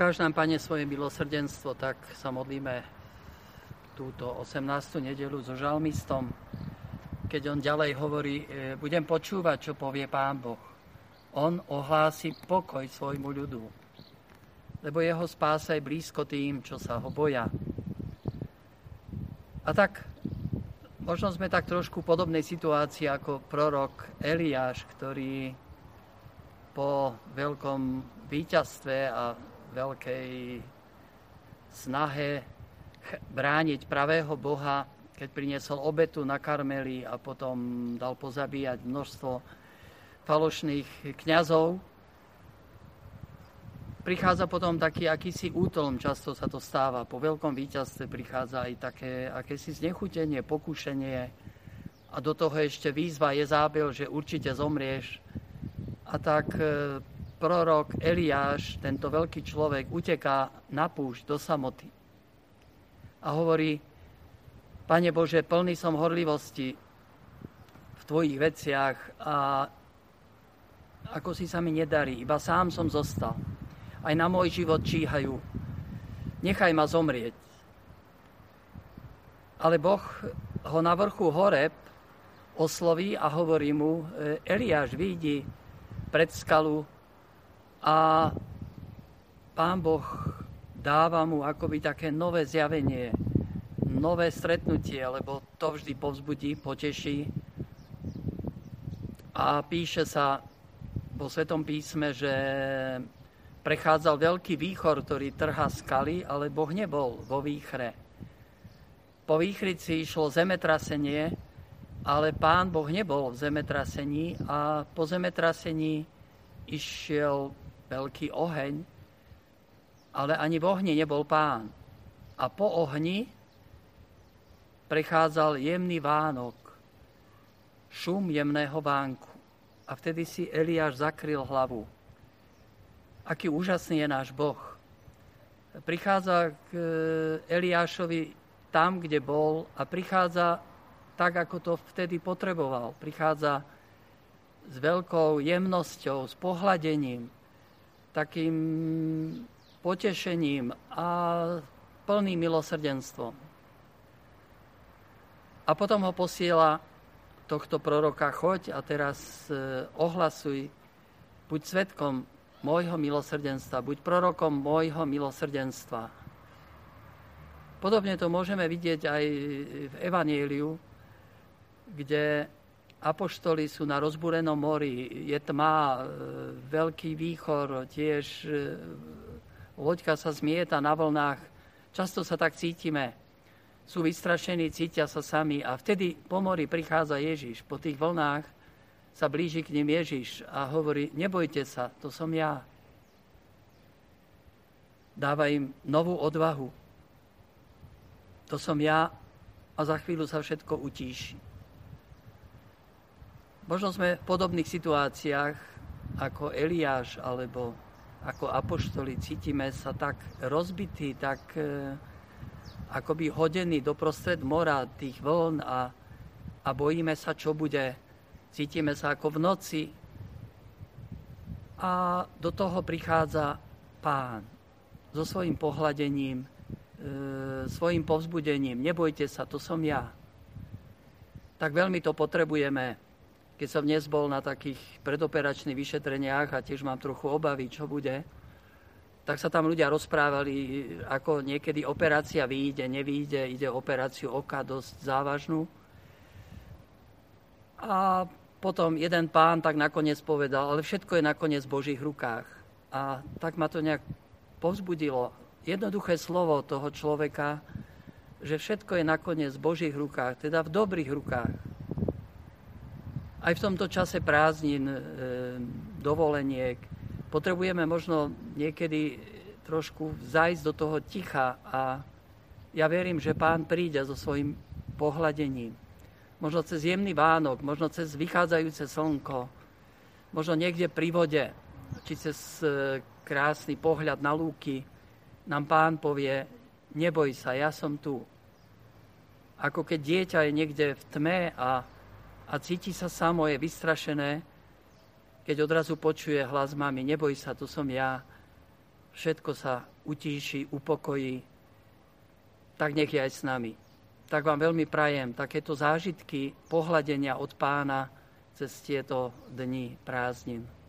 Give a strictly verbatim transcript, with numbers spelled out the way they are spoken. Ukáž nám, Pane, svoje milosrdenstvo, tak sa modlíme túto osemnástu nedeľu so žalmistom, keď on ďalej hovorí, budem počúvať, čo povie Pán Boh. On ohlási pokoj svojmu ľudu, lebo jeho spása je blízko tým, čo sa ho boja. A tak, možno sme tak trošku v podobnej situácii ako prorok Eliáš, ktorý po veľkom víťazstve a veľkej snahe brániť pravého Boha, keď priniesol obetu na Karmeli a potom dal pozabíjať množstvo falošných kňazov. Prichádza potom taký akýsi útlm, často sa to stáva. Po veľkom víťazstve prichádza aj také akési znechutenie, pokušenie a do toho ešte výzva Jezábel, že určite zomrieš. A tak prorok Eliáš, tento veľký človek, uteká na púšť do samoty a hovorí, Pane Bože, plný som horlivosti v Tvojich veciach a ako si sa mi nedarí, iba sám som zostal. Aj na môj život číhajú. Nechaj ma zomrieť. Ale Boh ho na vrchu Horeb osloví a hovorí mu, Eliáš, vyjdi pred skalu. A Pán Boh dáva mu akoby také nové zjavenie, nové stretnutie, lebo to vždy povzbudí, poteší. A píše sa vo Svetom písme, že prechádzal veľký výchor, ktorý trhá skaly, ale Boh nebol vo výchre. Po výchrici išlo zemetrasenie, ale Pán Boh nebol v zemetrasení a po zemetrasení išiel veľký oheň, ale ani v ohni nebol Pán. A po ohni prechádzal jemný vánok, šum jemného vánku. A vtedy si Eliáš zakryl hlavu. Aký úžasný je náš Boh. Prichádza k Eliášovi tam, kde bol a prichádza tak, ako to vtedy potreboval. Prichádza s veľkou jemnosťou, s pohľadením, takým potešením a plným milosrdenstvom. A potom ho posiela tohto proroka, choď a teraz ohlasuj, buď svedkom môjho milosrdenstva, buď prorokom môjho milosrdenstva. Podobne to môžeme vidieť aj v Evanjeliu, kde apoštoli sú na rozbúrenom mori, je tma, veľký výchor, tiež loďka sa zmieta na vlnách. Často sa tak cítime. Sú vystrašení, cítia sa sami. A vtedy po mori prichádza Ježiš. Po tých vlnách sa blíži k nim Ježiš a hovorí, nebojte sa, to som ja. Dáva im novú odvahu. To som ja a za chvíľu sa všetko utíši. Možno sme v podobných situáciách ako Eliáš alebo ako apoštoli. Cítime sa tak rozbití, tak e, akoby hodení doprostred mora tých vln a, a bojíme sa, čo bude. Cítime sa ako v noci a do toho prichádza Pán so svojím pohľadením, e, svojím povzbudením. Nebojte sa, to som ja. Tak veľmi to potrebujeme. Keď som dnes bol na takých predoperačných vyšetreniach a tiež mám trochu obavy, čo bude, tak sa tam ľudia rozprávali, ako niekedy operácia vyjde, nevyjde, ide o operáciu oka, dosť závažnú. A potom jeden pán tak nakoniec povedal, ale všetko je nakoniec v Božích rukách. A tak ma to nejak povzbudilo. Jednoduché slovo toho človeka, že všetko je nakoniec v Božích rukách, teda v dobrých rukách. Aj v tomto čase prázdnin, dovoleniek, potrebujeme možno niekedy trošku zajsť do toho ticha a ja verím, že Pán príde so svojím pohľadením. Možno cez jemný vánok, možno cez vychádzajúce slnko, možno niekde pri vode, či cez krásny pohľad na lúky, nám Pán povie, neboj sa, ja som tu. Ako keď dieťa je niekde v tme a A cíti sa samo, je vystrašené, keď odrazu počuje hlas mami, neboj sa, tu som ja. všetko sa utíši, upokojí, tak nech je aj s nami. Tak vám veľmi prajem takéto zážitky pohľadenia od Pána cez tieto dni prázdnin.